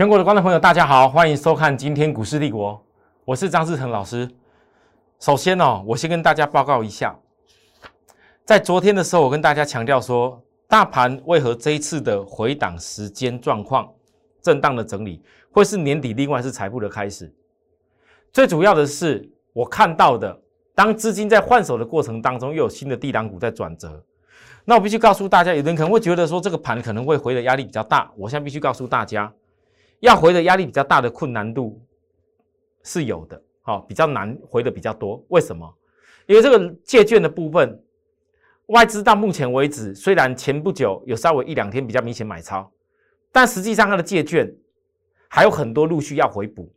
全国的观众朋友，大家好，欢迎收看今天股市帝国，我是张志成老师。首先我先跟大家报告一下，在昨天的时候，我跟大家强调说，大盘为何这一次的回档时间状况、震荡的整理，会是年底另外是财富的开始。最主要的是，我看到的，当资金在换手的过程当中，又有新的地档股在转折。那我必须告诉大家，有人可能会觉得说，这个盘可能会回的压力比较大。我现在必须告诉大家。要回的压力比较大的困难度是有的，比较难回的比较多。为什么？因为这个借券的部分，外资到目前为止，虽然前不久有稍微一两天比较明显买超，但实际上它的借券还有很多陆续要回补。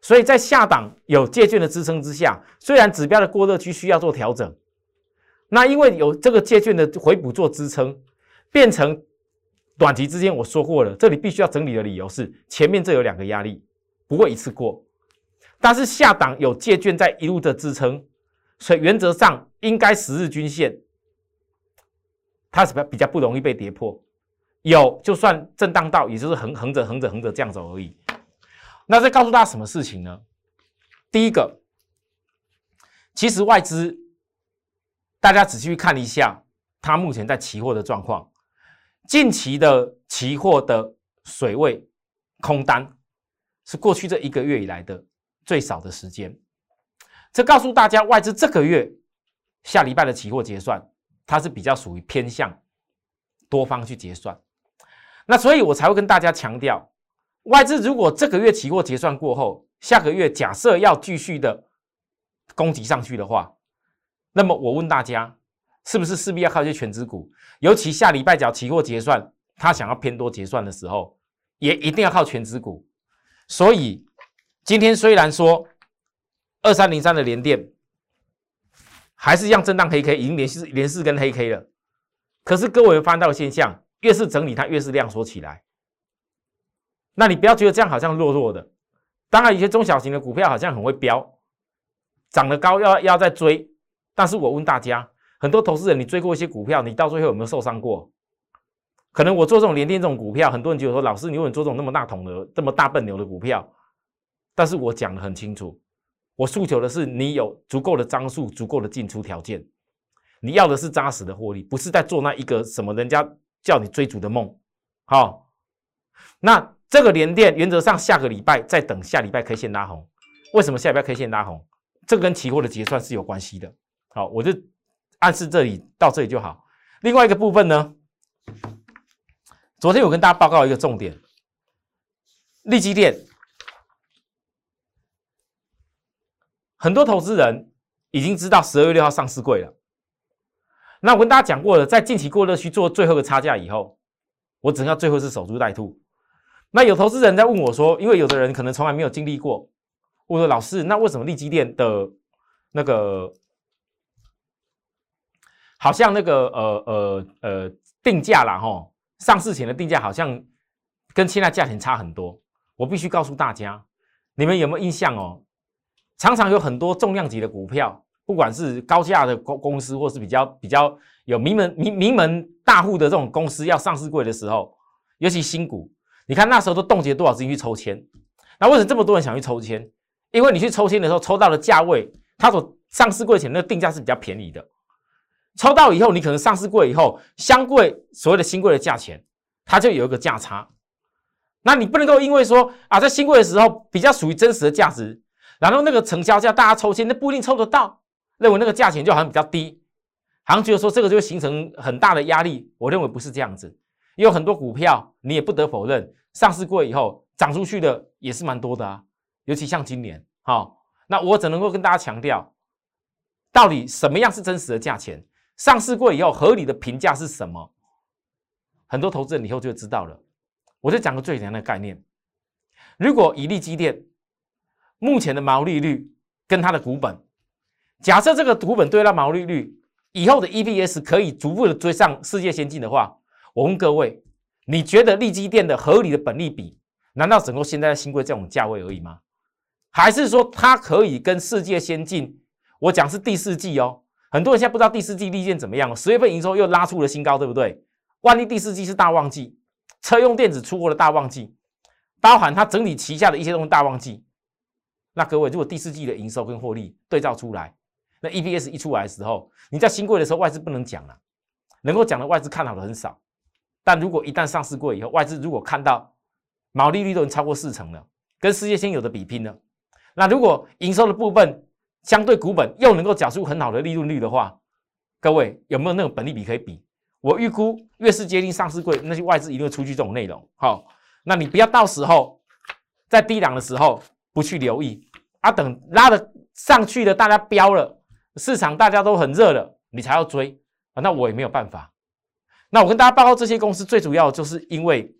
所以在下档有借券的支撑之下，虽然指标的过热区需要做调整，那因为有这个借券的回补做支撑，变成短期之间我说过了，这里必须要整理的理由是，前面这有两个压力，不会一次过，但是下档有借券在一路的支撑，所以原则上应该10日均线它是比较不容易被跌破，有就算震荡到也就是横着这样走而已。那再告诉大家什么事情呢？第一个，其实外资大家仔细去看一下它目前在期货的状况，近期的期货的水位空单是过去这一个月以来的最少的时间，这告诉大家外资这个月下礼拜的期货结算，它是比较属于偏向多方去结算。那所以我才会跟大家强调，外资如果这个月期货结算过后，下个月假设要继续的攻击上去的话，那么我问大家，是不是势必要靠一些权值股？尤其下礼拜角期货结算，他想要偏多结算的时候，也一定要靠权值股。所以今天虽然说2303的联电还是一样震荡黑 K， 已经连四根黑 K 了，可是各位有发现到的现象，越是整理它越是量缩起来。那你不要觉得这样好像弱弱的，当然有些中小型的股票好像很会飙，涨得高要再追，但是我问大家。很多投资人，你追过一些股票，你到最后有没有受伤过？可能我做这种联电这种股票，很多人觉得说，老师，你为什么做这种那么大桶的、这么大笨牛的股票？但是我讲得很清楚，我诉求的是你有足够的张数、足够的进出条件，你要的是扎实的获利，不是在做那一个什么人家叫你追逐的梦。好，那这个联电原则上下个礼拜再等下礼拜 K 线拉红，为什么下礼拜 K 线拉红？这跟期货的结算是有关系的。好，我就。暗示这里到这里就好。另外一个部分呢，昨天我跟大家报告一个重点，利基电，很多投资人已经知道12月6号上市柜了。那我跟大家讲过了，在近期过热区做最后的差价以后，我只要最后是守株待兔。那有投资人在问我说，因为有的人可能从来没有经历过，我说老师，那为什么利基电的那个？好像那个定价啦吼，上市前的定价好像跟现在价钱差很多。我必须告诉大家，你们有没有印象哦？常常有很多重量级的股票，不管是高价的公司，或是比较有名门大户的这种公司要上市柜的时候，尤其新股，你看那时候都冻结多少资金去抽签？那为什么这么多人想去抽签？因为你去抽签的时候，抽到的价位，它所上市柜前那个定价是比较便宜的。抽到以后，你可能上市柜以后，相柜所谓的新柜的价钱，它就有一个价差。那你不能够因为说啊，在新柜的时候比较属于真实的价值，然后那个成交价大家抽签，那不一定抽得到，认为那个价钱就好像比较低，好像觉得说这个就会形成很大的压力。我认为不是这样子，也有很多股票你也不得否认，上市柜以后涨出去的也是蛮多的啊，尤其像今年。好，那我只能够跟大家强调，到底什么样是真实的价钱？上市柜以后合理的评价是什么？很多投资人以后就知道了。我就讲个最简单的概念，如果以利基电目前的毛利率跟它的股本，假设这个股本对它毛利率以后的 EPS 可以逐步的追上世界先进的话，我问各位，你觉得利基电的合理的本利比，难道整个现在的新贵这种价位而已吗？还是说它可以跟世界先进？我讲是第四季哦。很多人现在不知道第四季利基怎么样了，10月份营收又拉出了新高，对不对？万一第四季是大旺季，车用电子出货的大旺季，包含它整理旗下的一些东西大旺季。那各位，如果第四季的营收跟获利对照出来，那 EPS 一出来的时候，你在新柜的时候外资不能讲了，能够讲的外资看好的很少。但如果一旦上市柜以后，外资如果看到毛利率都已经超过40%了，跟世界先有的比拼了，那如果营收的部分相对股本又能够缴出很好的利润率的话，各位有没有那种本利比可以比？我预估越是接近上市柜，那些外资一定会出去这种内容。好，那你不要到时候在低档的时候不去留意啊，等拉的上去了，大家飙了，市场大家都很热了，你才要追啊。那我也没有办法。那我跟大家报告这些公司，最主要就是因为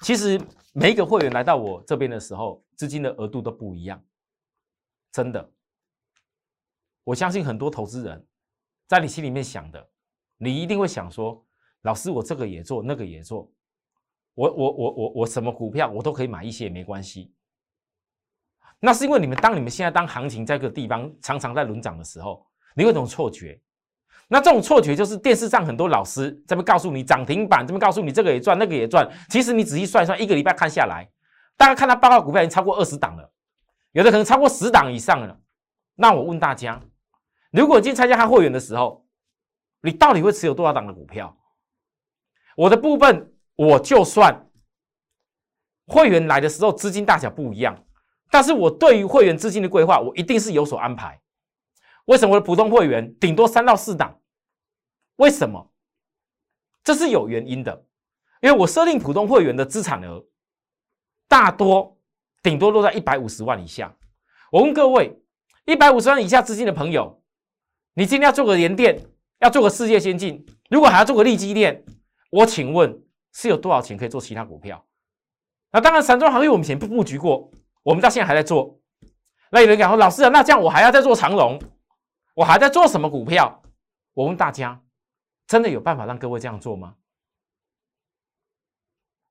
其实每一个会员来到我这边的时候，资金的额度都不一样，真的。我相信很多投资人在你心里面想的，你一定会想说：老师，我这个也做，那个也做，我什么股票我都可以买一些，没关系。那是因为你们现在当行情在一个地方常常在轮涨的时候，你会有一种错觉。那这种错觉就是电视上很多老师在那边告诉你涨停板，这边告诉你这个也赚，那个也赚。其实你仔细算一算，一个礼拜看下来，大概看他报告股票已经超过20档了，有的可能超过10档以上了。那我问大家，如果你今天参加他会员的时候，你到底会持有多少档的股票？我的部分，我就算会员来的时候资金大小不一样，但是我对于会员资金的规划，我一定是有所安排。为什么我的普通会员顶多3到4档？为什么？这是有原因的，因为我设定普通会员的资产额大多顶多落在150万以下。我问各位，150万以下资金的朋友，你今天要做个联电，要做个世界先进，如果还要做个利基电，我请问是有多少钱可以做其他股票？那当然，散装行业我们以前不布局过，我们到现在还在做。那有人讲说，老师啊，那这样我还要再做长荣，我还在做什么股票？我问大家，真的有办法让各位这样做吗？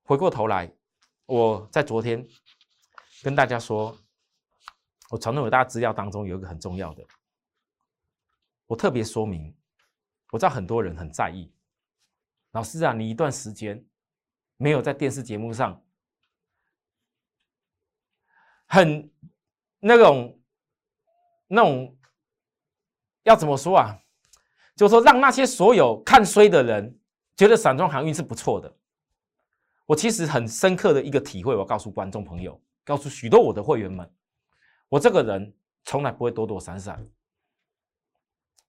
回过头来，我在昨天跟大家说，我传统给大家资料当中有一个很重要的，我特别说明。我知道很多人很在意，老师啊，你一段时间没有在电视节目上很那种要怎么说啊？就是说让那些所有看衰的人觉得散装航运是不错的。我其实很深刻的一个体会，我告诉观众朋友，告诉许多我的会员们，我这个人从来不会躲躲闪闪，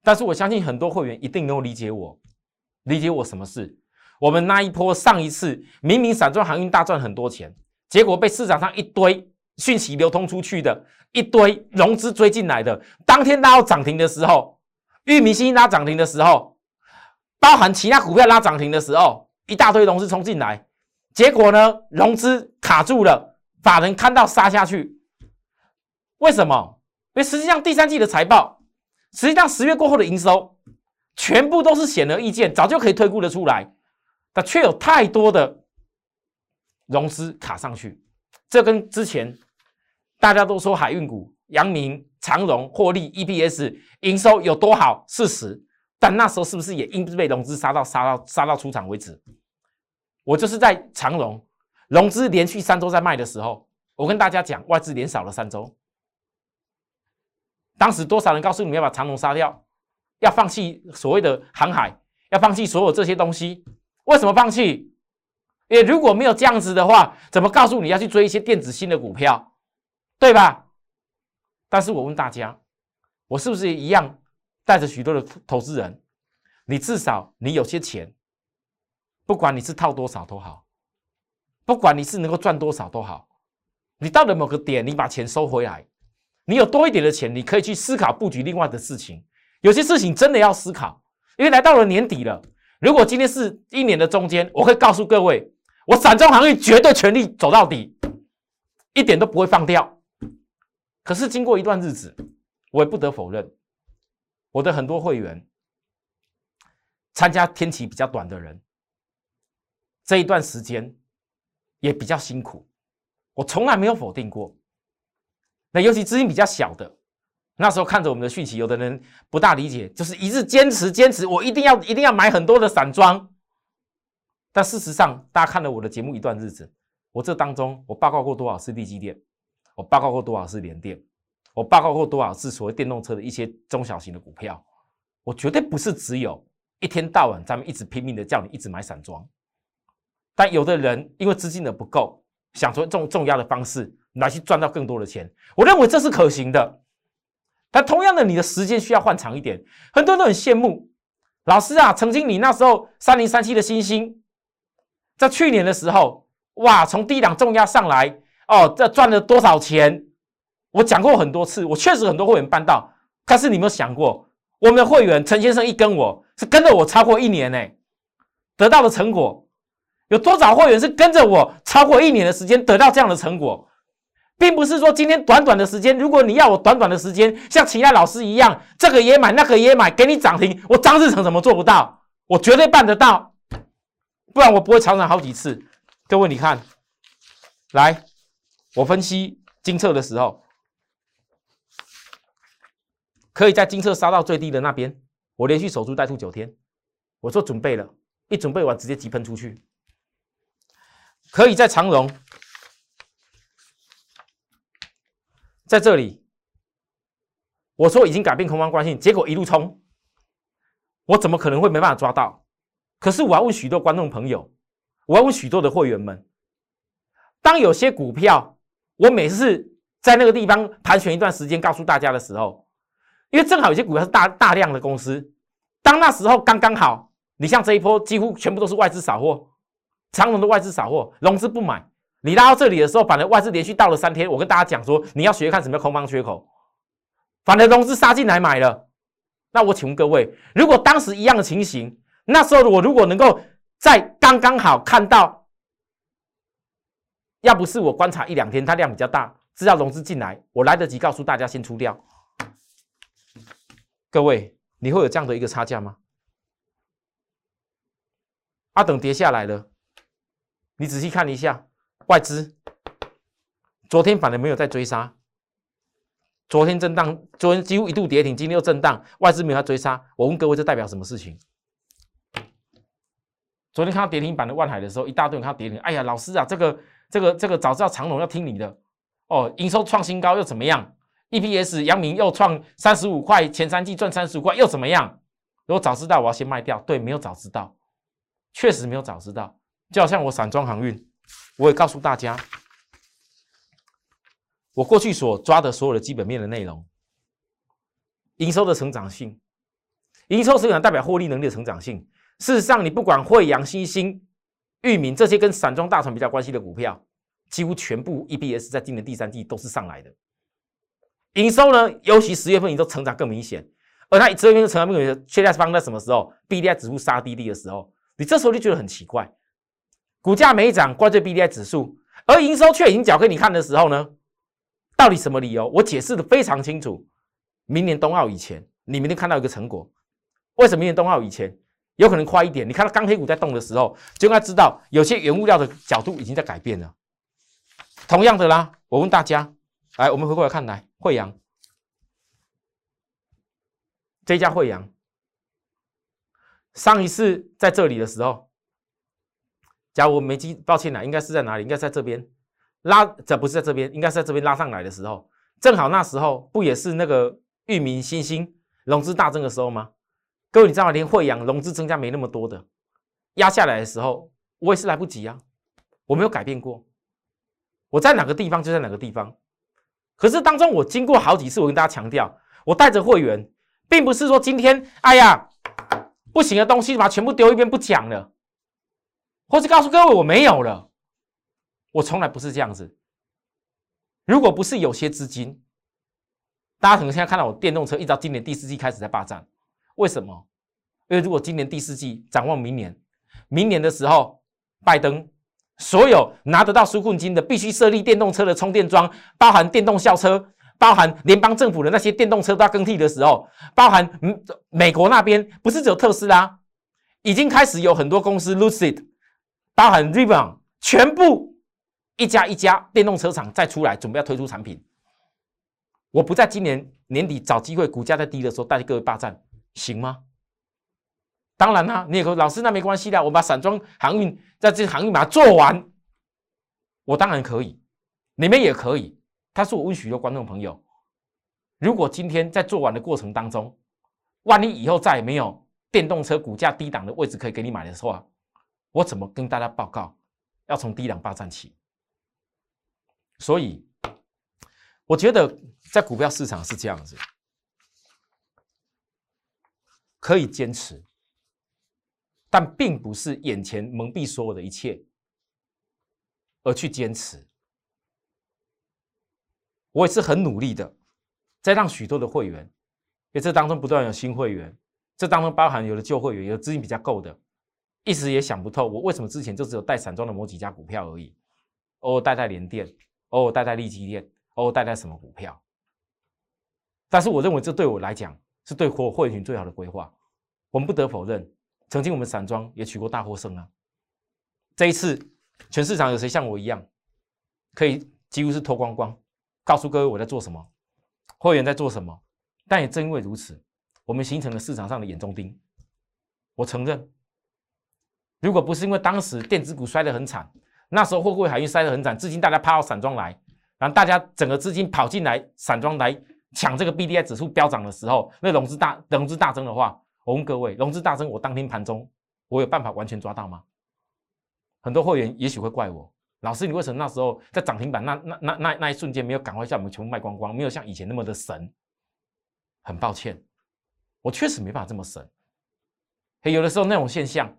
但是我相信很多会员一定能够理解我什么事。我们那一波上一次明明散装航运大赚很多钱，结果被市场上一堆讯息流通出去的，一堆融资追进来的，当天拉到涨停的时候，裕民新拉涨停的时候，包含其他股票拉涨停的时候，一大堆融资冲进来，结果呢，融资卡住了，法人看到杀下去。为什么？因为实际上第三季的财报，实际上10月过后的营收全部都是显而易见，早就可以推估得出来，但却有太多的融资卡上去。这跟之前大家都说海运股阳明长荣获利 EPS 营收有多好是实，但那时候是不是也因被融资杀到出场为止？我就是在长荣融资连续3周在卖的时候，我跟大家讲外资连少了3周，当时多少人告诉你们要把长荣杀掉，要放弃所谓的航海，要放弃所有这些东西？为什么放弃？也如果没有这样子的话，怎么告诉你要去追一些电子新的股票，对吧？但是我问大家，我是不是一样带着许多的投资人，你至少你有些钱，不管你是套多少都好，不管你是能够赚多少都好，你到了某个点，你把钱收回来，你有多一点的钱，你可以去思考布局另外的事情。有些事情真的要思考，因为来到了年底了，如果今天是一年的中间，我会告诉各位，我散装航运绝对全力走到底，一点都不会放掉。可是经过一段日子，我也不得否认，我的很多会员参加天期比较短的人，这一段时间也比较辛苦，我从来没有否定过。那尤其资金比较小的，那时候看着我们的讯息，有的人不大理解，就是一直坚持，我一定要买很多的散装。但事实上，大家看了我的节目一段日子，我这当中我报告过多少次力积电，我报告过多少次联电，我报告过多少次所谓电动车的一些中小型的股票，我绝对不是只有一天到晚咱们一直拼命的叫你一直买散装。但有的人因为资金的不够，想从重压的方式来去赚到更多的钱，我认为这是可行的。但同样的，你的时间需要换长一点。很多人都很羡慕老师啊，曾经你那时候3037的星星，在去年的时候，哇，从低档重压上来哦，这赚了多少钱？我讲过很多次，我确实很多会员办到，但是你有没有想过，我们的会员陈先生一跟我是跟了我超过1年呢，得到的成果有多少会员是跟着我超过1年的时间得到这样的成果？并不是说今天短短的时间，如果你要我短短的时间像其他老师一样，这个也买那个也买，给你涨停，我张志成怎么做不到？我绝对办得到，不然我不会常常好几次。各位你看，来，我分析精测的时候，可以在精测杀到最低的那边，我连续守株待兔9天，我做准备了，一准备完直接急喷出去。可以在长荣，在这里我说已经改变空方惯性，结果一路冲，我怎么可能会没办法抓到？可是我要问许多观众朋友，我要问许多的会员们，当有些股票我每次在那个地方盘旋一段时间告诉大家的时候，因为正好有些股票是大量的公司，当那时候刚刚好，你像这一波几乎全部都是外资扫货，长荣的外资扫货，融资不买，你拉到这里的时候，反而外资连续到了3天，我跟大家讲说，你要学看什么叫空方缺口，反而融资杀进来买了。那我请问各位，如果当时一样的情形，那时候我如果能够在刚刚好看到，要不是我观察1-2天，它量比较大，知道融资进来，我来得及告诉大家先出掉。各位，你会有这样的一个差价吗？啊，等跌下来了，你仔细看一下。外资昨天反而没有在追杀，昨天震荡，昨天几乎一度跌停，今天又震荡，外资没有在追杀。我问各位，这代表什么事情？昨天看到跌停板的万海的时候，一大堆人看到跌停，哎呀，老师啊，这个早知道长荣要听你的哦，营收创新高又怎么样 ？EPS 阳明又创35块，前3季赚35块又怎么样？如果早知道我要先卖掉，对，没有早知道，确实没有早知道，就好像我散装航运。我也告诉大家，我过去所抓的所有的基本面的内容，营收的成长性，营收成长代表获利能力的成长性。事实上，你不管惠阳、新兴、裕民这些跟散装大船比较关系的股票，几乎全部 EPS 在今年第3季都是上来的。营收呢，尤其10月份营收成长更明显，而它10月份成长更明显，却在放在什么时候 ？BDI 指数杀低低的时候，你这时候就觉得很奇怪。股价没涨，怪罪 BDI 指数，而营收却已经缴给你看的时候呢，到底什么理由？我解释的非常清楚。明年冬奥以前，你明天看到一个成果。为什么明年冬奥以前有可能快一点？你看到钢铁股在动的时候，就应该知道有些原物料的角度已经在改变了。同样的啦，我问大家，来，我们回过来看，来，惠阳这一家惠阳，上一次在这里的时候。假如我没记，抱歉啦，应该是在哪里？应该在这边拉，这不是在这边，应该是在这边拉上来的时候，正好那时候不也是那个裕民、新兴融资大增的时候吗？各位你知道吗？连惠阳融资增加没那么多的，压下来的时候，我也是来不及啊，我没有改变过，我在哪个地方就在哪个地方。可是当中我经过好几次，我跟大家强调，我带着会员，并不是说今天哎呀不行的东西把它全部丢一边不讲了。或是告诉各位我没有了，我从来不是这样子。如果不是有些资金，大家可能现在看到我电动车一直到今年第4季开始在霸占，为什么？因为如果今年第4季展望明年，明年的时候，拜登所有拿得到纾困金的必须设立电动车的充电桩，包含电动校车，包含联邦政府的那些电动车都要更替的时候，包含美国那边不是只有特斯拉，已经开始有很多公司 Lucid。包含 Rivian 全部一家电动车厂再出来，准备要推出产品。我不在今年年底找机会，股价在低的时候带各位霸占，行吗？当然啦、啊，你也说老师那没关系啦，我把散装航运在这航运把它做完，我当然可以，你们也可以。但是我问许多观众朋友，如果今天在做完的过程当中，万一以后再也没有电动车股价低档的位置可以给你买的话，我怎么跟大家报告要从低档霸占起？所以我觉得在股票市场是这样子，可以坚持，但并不是眼前蒙蔽所有的一切而去坚持。我也是很努力的在让许多的会员，也这当中不断有新会员，这当中包含有的旧会员，有的资金比较够的，一时也想不透我为什么之前就只有带散装的某几家股票而已，偶尔带带联电，偶尔带带力积电，偶尔带带什么股票。但是我认为这对我来讲是对会员群最好的规划。我们不得否认，曾经我们散装也取过大获胜啊。这一次全市场有谁像我一样可以几乎是脱光光告诉各位我在做什么，会员在做什么？但也正因为如此，我们形成了市场上的眼中钉。我承认，如果不是因为当时电子股摔得很惨，那时候货柜海运摔得很惨，资金大家趴到散装来，然后大家整个资金跑进来散装来抢这个 BDI 指数飙涨的时候，那融资大增的话，我问各位，融资大增我当天盘中我有办法完全抓到吗？很多会员也许会怪我，老师你为什么那时候在涨停板那一瞬间没有赶快叫我们全部卖光光，没有像以前那么的神？很抱歉，我确实没办法这么神。有的时候那种现象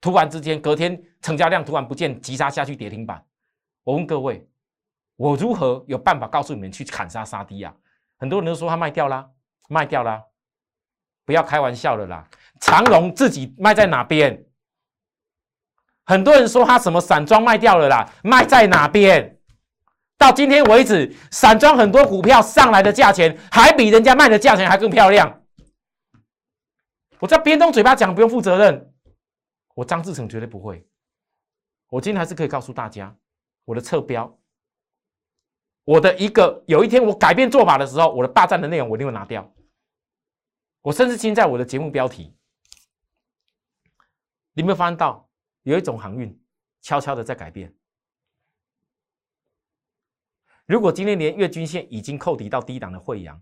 突然之间，隔天成交量突然不见，急杀下去跌停板。我问各位，我如何有办法告诉你们去砍杀杀低啊？很多人都说他卖掉啦，卖掉啦，不要开玩笑了啦。长荣自己卖在哪边？很多人说他什么散装卖掉了啦，卖在哪边？到今天为止，散装很多股票上来的价钱还比人家卖的价钱还更漂亮。我在边动嘴巴讲不用负责任，我张志成绝对不会。我今天还是可以告诉大家，我的侧标，我的一个有一天我改变做法的时候，我的霸占的内容我一定会拿掉。我甚至今天在我的节目标题，你有没有发现到有一种航运悄悄的在改变？如果今天连月均线已经扣底到低档的惠阳，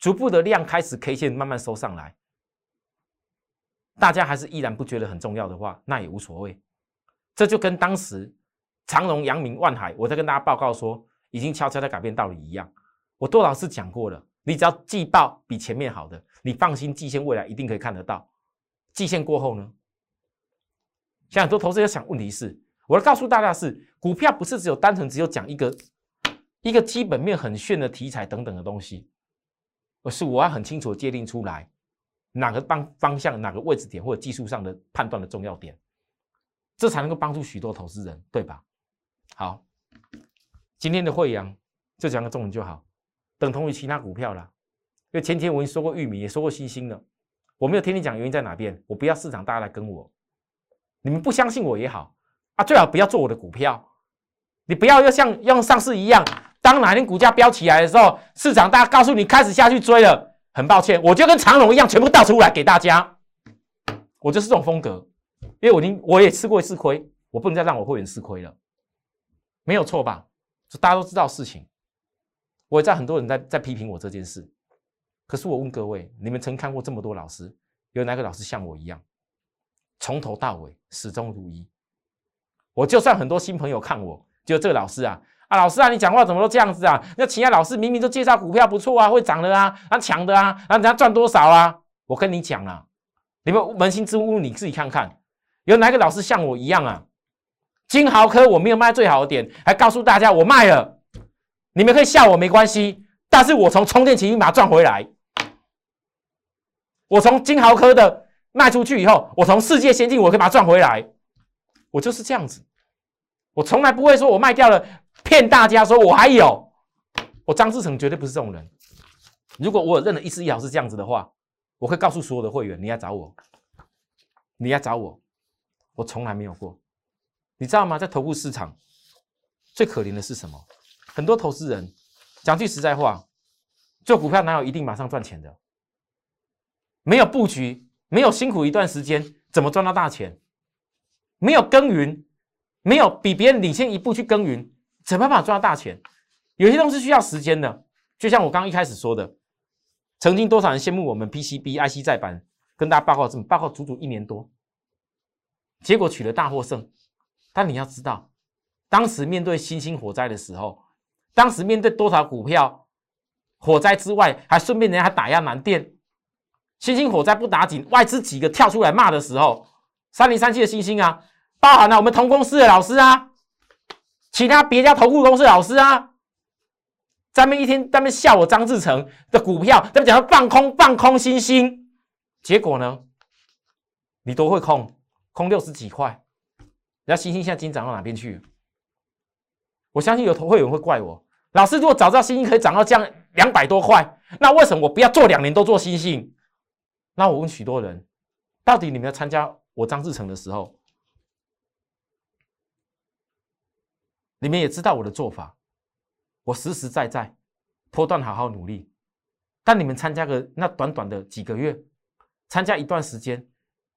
逐步的量开始 K 线慢慢收上来，大家还是依然不觉得很重要的话，那也无所谓。这就跟当时长荣、阳明、万海我在跟大家报告说已经悄悄在改变道理一样。我多老师讲过了，你只要季报比前面好的，你放心，季线未来一定可以看得到。季线过后呢，像很多投资者想，问题是我要告诉大家的是，股票不是只有单纯只有讲一个基本面很炫的题材等等的东西，而是我要很清楚界定出来哪个方向、哪个位置点或者技术上的判断的重要点，这才能够帮助许多投资人，对吧？好，今天的惠阳就讲个重点就好，等同于其他股票啦。因为前天我已经说过玉米，也说过新兴了，我没有天天讲原因在哪边，我不要市场大家来跟我，你们不相信我也好啊，最好不要做我的股票，你不要又像用上市一样，当哪天股价飙起来的时候，市场大家告诉你开始下去追了，很抱歉，我就跟长荣一样，全部倒出来给大家。我就是这种风格，因为我也吃过一次亏，我不能再让我会员吃亏了，没有错吧？就大家都知道事情，我也在很多人在批评我这件事。可是我问各位，你们曾看过这么多老师，有哪个老师像我一样，从头到尾始终如一？我就算很多新朋友看我，就这个老师啊，老师啊，你讲话怎么都这样子啊？那其他老师明明就介绍股票不错啊，会涨的啊，啊强的啊，啊人家赚多少啊？我跟你讲啊，你们扪心自问，你自己看看，有哪个老师像我一样啊？金豪科我没有卖最好的点，还告诉大家我卖了，你们可以笑我没关系，但是我从充电期把它赚回来。我从金豪科的卖出去以后，我从世界先进我可以把它赚回来，我就是这样子，我从来不会说我卖掉了骗大家说我还有，我张志成绝对不是这种人。如果我有认得一丝一毫是这样子的话，我会告诉所有的会员，你来找我，我从来没有过。你知道吗？在投顾市场最可怜的是什么？很多投资人讲句实在话，做股票哪有一定马上赚钱的？没有布局，没有辛苦一段时间，怎么赚到大钱？没有耕耘，没有比别人领先一步去耕耘，才办法赚到大钱。有些东西需要时间的，就像我刚刚一开始说的，曾经多少人羡慕我们 PCB IC 载板，跟大家报告这么报告足足1年多，结果取得大获胜。但你要知道，当时面对新兴火灾的时候，当时面对多少股票火灾之外，还顺便人家还打压南电。新兴火灾不打紧，外资几个跳出来骂的时候，3037的新兴啊，包含了我们同公司的老师啊，其他别家投顾公司的老师啊，在那边一天在那边笑我张志成的股票，在那边讲放空新兴，结果呢，你都会空60几块，人家新兴现在已经涨到哪边去了？我相信有会有人会怪我，老师如果早知道新兴可以涨到这样200多块，那为什么我不要做2年都做新兴？那我问许多人，到底你们要参加我张志成的时候，你们也知道我的做法，我实实在在波段好好努力。但你们参加个那短短的几个月，参加一段时间，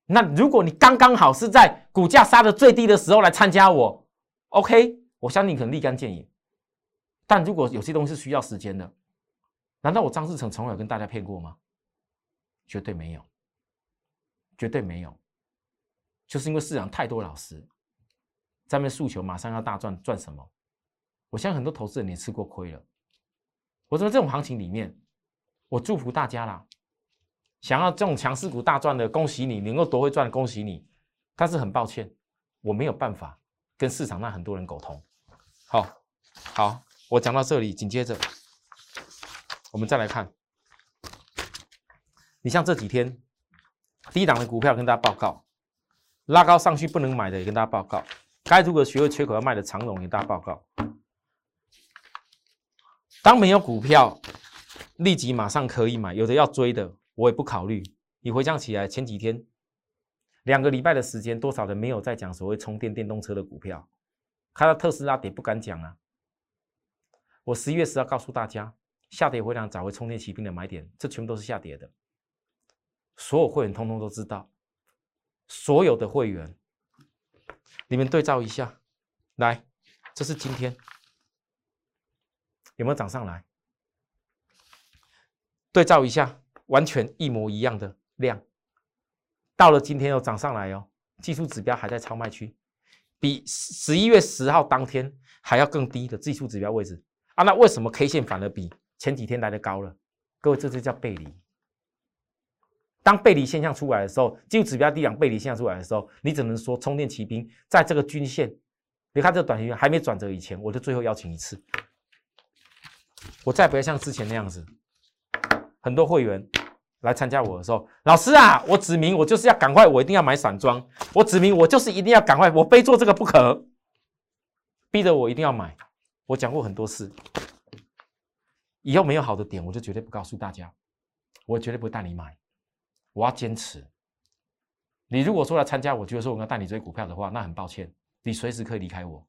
那如果你刚刚好是在股价杀的最低的时候来参加我 OK， 我相信你可能立竿见影。但如果有些东西需要时间的，难道我张志成从来有跟大家骗过吗？绝对没有，绝对没有，就是因为市场太多老师在那边诉求马上要大赚，赚什么？我相信很多投资人也吃过亏了。我说这种行情里面，我祝福大家啦，想要这种强势股大赚的，恭喜你，能够多会赚，恭喜你。但是很抱歉，我没有办法跟市场上很多人沟通。好，我讲到这里，紧接着我们再来看。你像这几天低档的股票跟大家报告，拉高上去不能买的也跟大家报告，该如何学会缺口要卖的长龙也跟大家报告。当没有股票立即马上可以买，有的要追的我也不考虑。你回想起来，前几天2个礼拜的时间，多少人没有在讲所谓充电电动车的股票？看到特斯拉跌不敢讲啊。我11月10号告诉大家，下跌回档找回充电骑兵的买点，这全部都是下跌的。所有会员通通都知道，所有的会员，你们对照一下，来，这是今天有没有涨上来？对照一下，完全一模一样的量，到了今天又涨上来哦，技术指标还在超卖区，比11月10号当天还要更低的技术指标位置啊！那为什么 K 线反而比前几天来得高了？各位，这就叫背离。当背离现象出来的时候，技术指标低档背离现象出来的时候，你只能说充电骑兵在这个均线，你看这个短期还没转折以前，我就最后邀请一次，我再不要像之前那样子。很多会员来参加我的时候，老师啊，我指明我就是要赶快，我一定要买散装，我指明我就是一定要赶快，我非做这个不可，逼着我一定要买。我讲过很多次，以后没有好的点，我就绝对不告诉大家，我绝对不带你买。我要坚持。你如果说来参加我，觉得说我要带你追股票的话，那很抱歉，你随时可以离开我，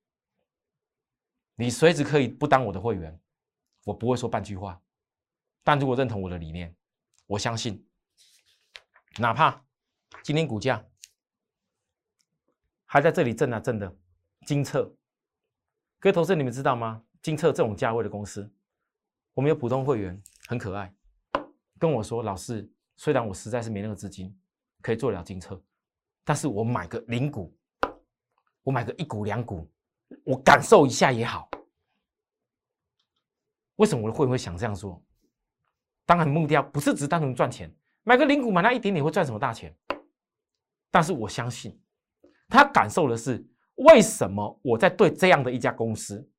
你随时可以不当我的会员，我不会说半句话。但如果认同我的理念，我相信，哪怕今天股价还在这里震啊震的，精测，各位投资人你们知道吗？精测这种价位的公司，我们有普通会员很可爱，跟我说老师。虽然我实在是没那个资金可以做了精测，但是我买个0股，我买个1股2股，我感受一下也好。为什么我的会员会想这样做？当然目标不是只单纯赚钱，买个0股买那一点点会赚什么大钱？但是我相信他感受的是，为什么我在对这样的一家公司，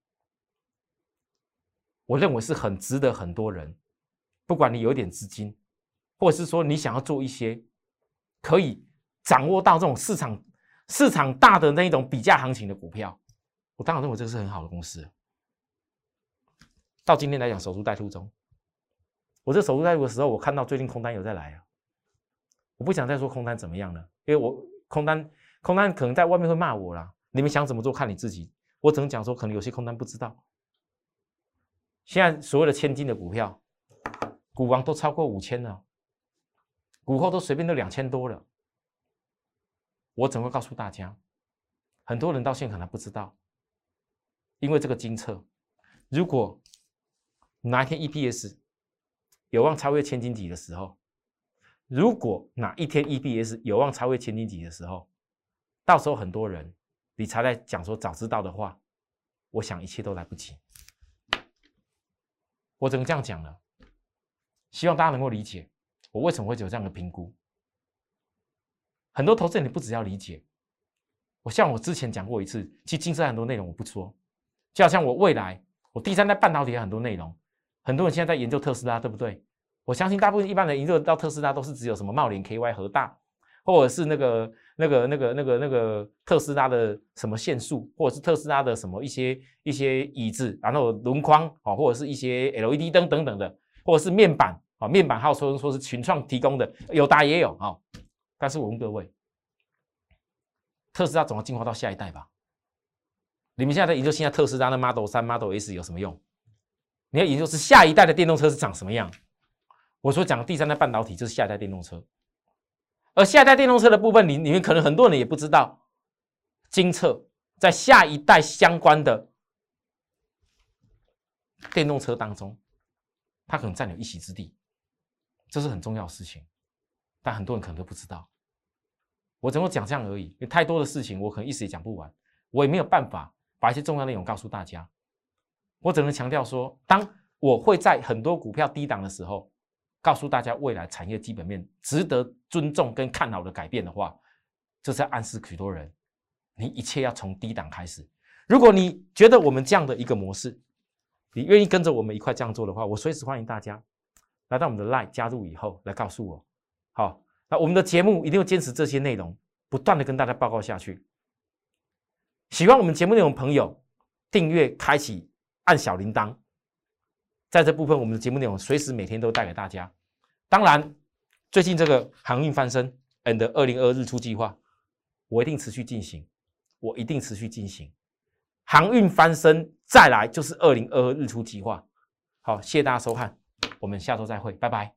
我认为是很值得很多人，不管你有一点资金，或者是说你想要做一些可以掌握到这种市场大的那一种比价行情的股票，我当然认为这个是很好的公司。到今天来讲，守株待兔中，我这守株待兔的时候，我看到最近空单有在来啊，我不想再说空单怎么样了，因为我空单可能在外面会骂我啦，你们想怎么做看你自己，我只能讲说可能有些空单不知道。现在所谓的千金的股票，股王都超过5000了。股后都随便都2000多了，我怎么会告诉大家？很多人到现场还不知道，因为这个精测，如果哪一天 EPS 有望超越千金级的时候，如果哪一天 EPS 有望超越千金级的时候，到时候很多人理财在讲说早知道的话，我想一切都来不及。我只能这样讲了，希望大家能够理解我为什么会有这样的评估。很多投资人你不只要理解，我像我之前讲过一次，其实精测很多内容我不说，就好像我未来我第三代半导体有很多内容，很多人现在在研究特斯拉，对不对？我相信大部分一般人研究到特斯拉都是只有什么茂联 KY 和大，或者是特斯拉的什么线束，或者是特斯拉的什么一些椅子，然后轮框啊，或者是一些 LED 灯等等的，或者是面板啊，面板号说是群创提供的，友达也有啊。但是我问各位，特斯拉总要进化到下一代吧？你们现在在研究现在特斯拉的 Model 3、Model S 有什么用？你要研究是下一代的电动车是长什么样。我所讲的第三代半导体就是下一代电动车。而下一代电动车的部分，你们可能很多人也不知道，精测在下一代相关的电动车当中，它可能占有一席之地，这是很重要的事情，但很多人可能都不知道。我只能讲这样而已，因为太多的事情我可能一时也讲不完，我也没有办法把一些重要内容告诉大家。我只能强调说，当我会在很多股票低档的时候，告诉大家未来产业基本面值得尊重跟看好的改变的话，这是要暗示许多人，你一切要从低档开始。如果你觉得我们这样的一个模式，你愿意跟着我们一块这样做的话，我随时欢迎大家来到我们的 LINE 加入以后来告诉我。好，那我们的节目一定会坚持这些内容，不断的跟大家报告下去。喜欢我们节目内容的朋友，订阅、开启、按小铃铛。在这部分，我们的节目内容随时每天都带给大家。当然，最近这个航运翻身 and 2022日出计划，我一定持续进行，我一定持续进行。航运翻身，再来就是2022日出计划。好，谢谢大家收看，我们下周再会，拜拜。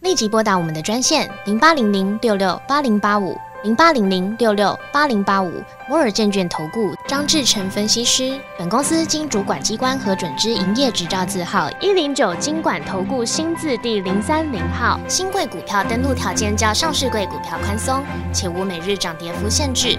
立即拨打我们的专线08006680850800668085摩尔证券投顾张志成分析师。本公司经主管机关核准之营业执照字号109金管投顾新字第030号。新贵股票登录条件较上市贵股票宽松，且无每日涨跌幅限制。